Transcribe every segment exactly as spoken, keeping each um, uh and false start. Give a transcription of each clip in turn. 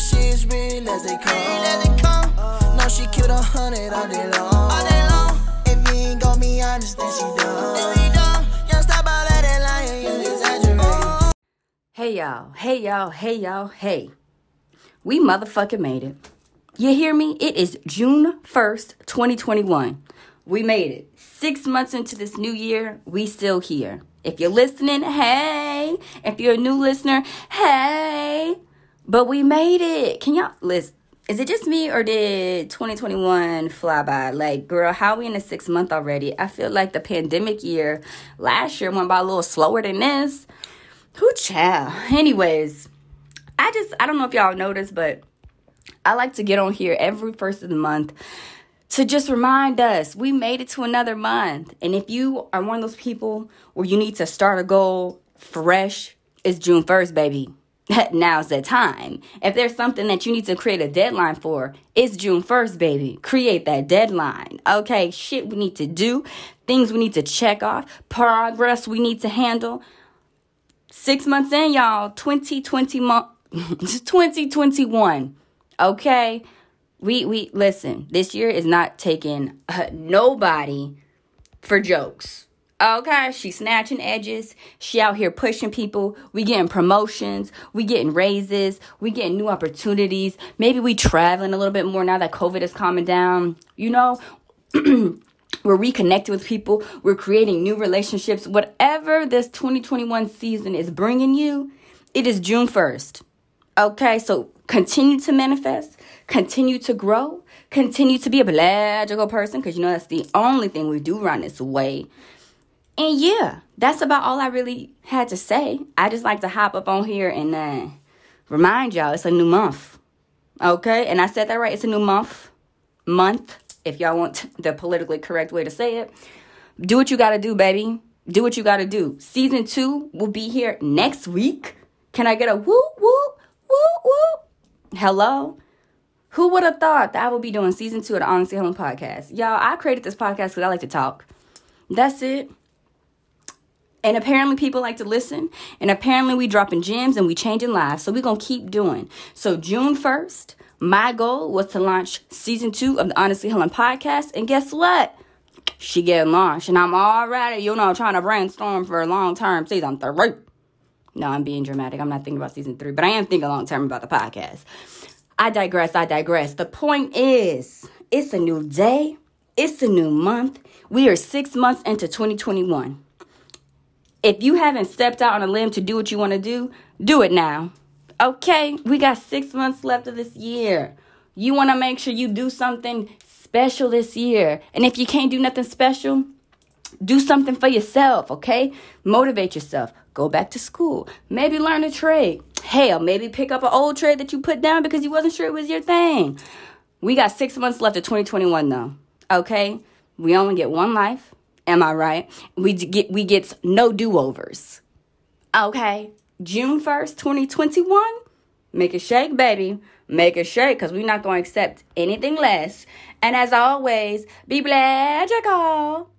she is real as they come. Real as they come. Now she keep it a hundred all day long. All day long. If you ain't got me honest, then she done. Then she done. Y'all stop all that and lying, you exaggerate. Hey y'all, hey y'all, hey y'all, hey. We motherfucking made it. You hear me? It is June first, twenty twenty-one. We made it. Six months into this new year, we still here. If you're listening, hey. If you're a new listener, hey. But we made it. Can y'all listen? Is it just me or did twenty twenty-one fly by? Like, girl, how are we in the sixth month already? I feel like the pandemic year last year went by a little slower than this. Who child? Anyways, I just, I don't know if y'all noticed, but I like to get on here every first of the month to just remind us we made it to another month. And if you are one of those people where you need to start a goal fresh, it's June first, baby. Now's the time. If there's something that you need to create a deadline for, it's June first, baby. Create that deadline. Okay, shit we need to do, things we need to check off, progress we need to handle. Six months in, y'all, twenty twenty-one, okay? We, we, listen, this year is not taking uh, nobody for jokes. Okay, she's snatching edges. She out here pushing people. We getting promotions. We getting raises. We getting new opportunities. Maybe we traveling a little bit more now that COVID is calming down. You know, we're reconnecting with people. We're creating new relationships. Whatever this twenty twenty-one season is bringing you, it is June first. Okay, so continue to manifest, continue to grow, continue to be a magical person, because you know that's the only thing we do around this way. And yeah, that's about all I really had to say. I just like to hop up on here and uh, remind y'all it's a new month. Okay, and I said that right, it's a new month, month, if y'all want the politically correct way to say it. Do what you gotta do, baby. Do what you gotta do. Season two will be here next week. Can I get a woo, woo, woo, woo? Hello? Who would have thought that I would be doing season two of the Honestly Helen Podcast? Y'all, I created this podcast because I like to talk. That's it. And apparently people like to listen. And apparently we dropping gems and we changing lives. So we're going to keep doing. So June first, my goal was to launch season two of the Honestly Helen Podcast. And guess what? She getting launched. And I'm already, you know, trying to brainstorm for a long term season three. No, I'm being dramatic. I'm not thinking about season three. But I am thinking long term about the podcast. I digress. I digress. The point is, it's a new day. It's a new month. We are six months into twenty twenty-one. If you haven't stepped out on a limb to do what you want to do, do it now. Okay, we got six months left of this year. You want to make sure you do something special this year. And if you can't do nothing special, do something for yourself, okay? Motivate yourself. Go back to school. Maybe learn a trade. Hell, maybe pick up an old trade that you put down because you wasn't sure it was your thing. We got six months left of twenty twenty-one, though, okay? We only get one life. Am I right? We get we get no do-overs. Okay. June first, twenty twenty-one. Make it shake, baby. Make it shake, because we're not going to accept anything less. And as always, be magical.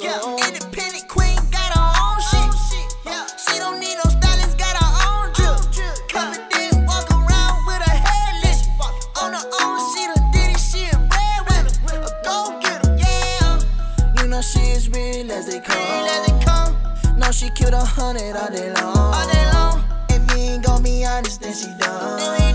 Yeah, independent queen got her own shit. Yeah, she don't need no stylist, got her own drip. Covered in, walk around with her head lit. On her own, she done did it, she a breadwinner. A go getter. She is real as they come. Real as they come. Now she killed a hundred all day long. All day long. If you ain't gon' be honest, then she done.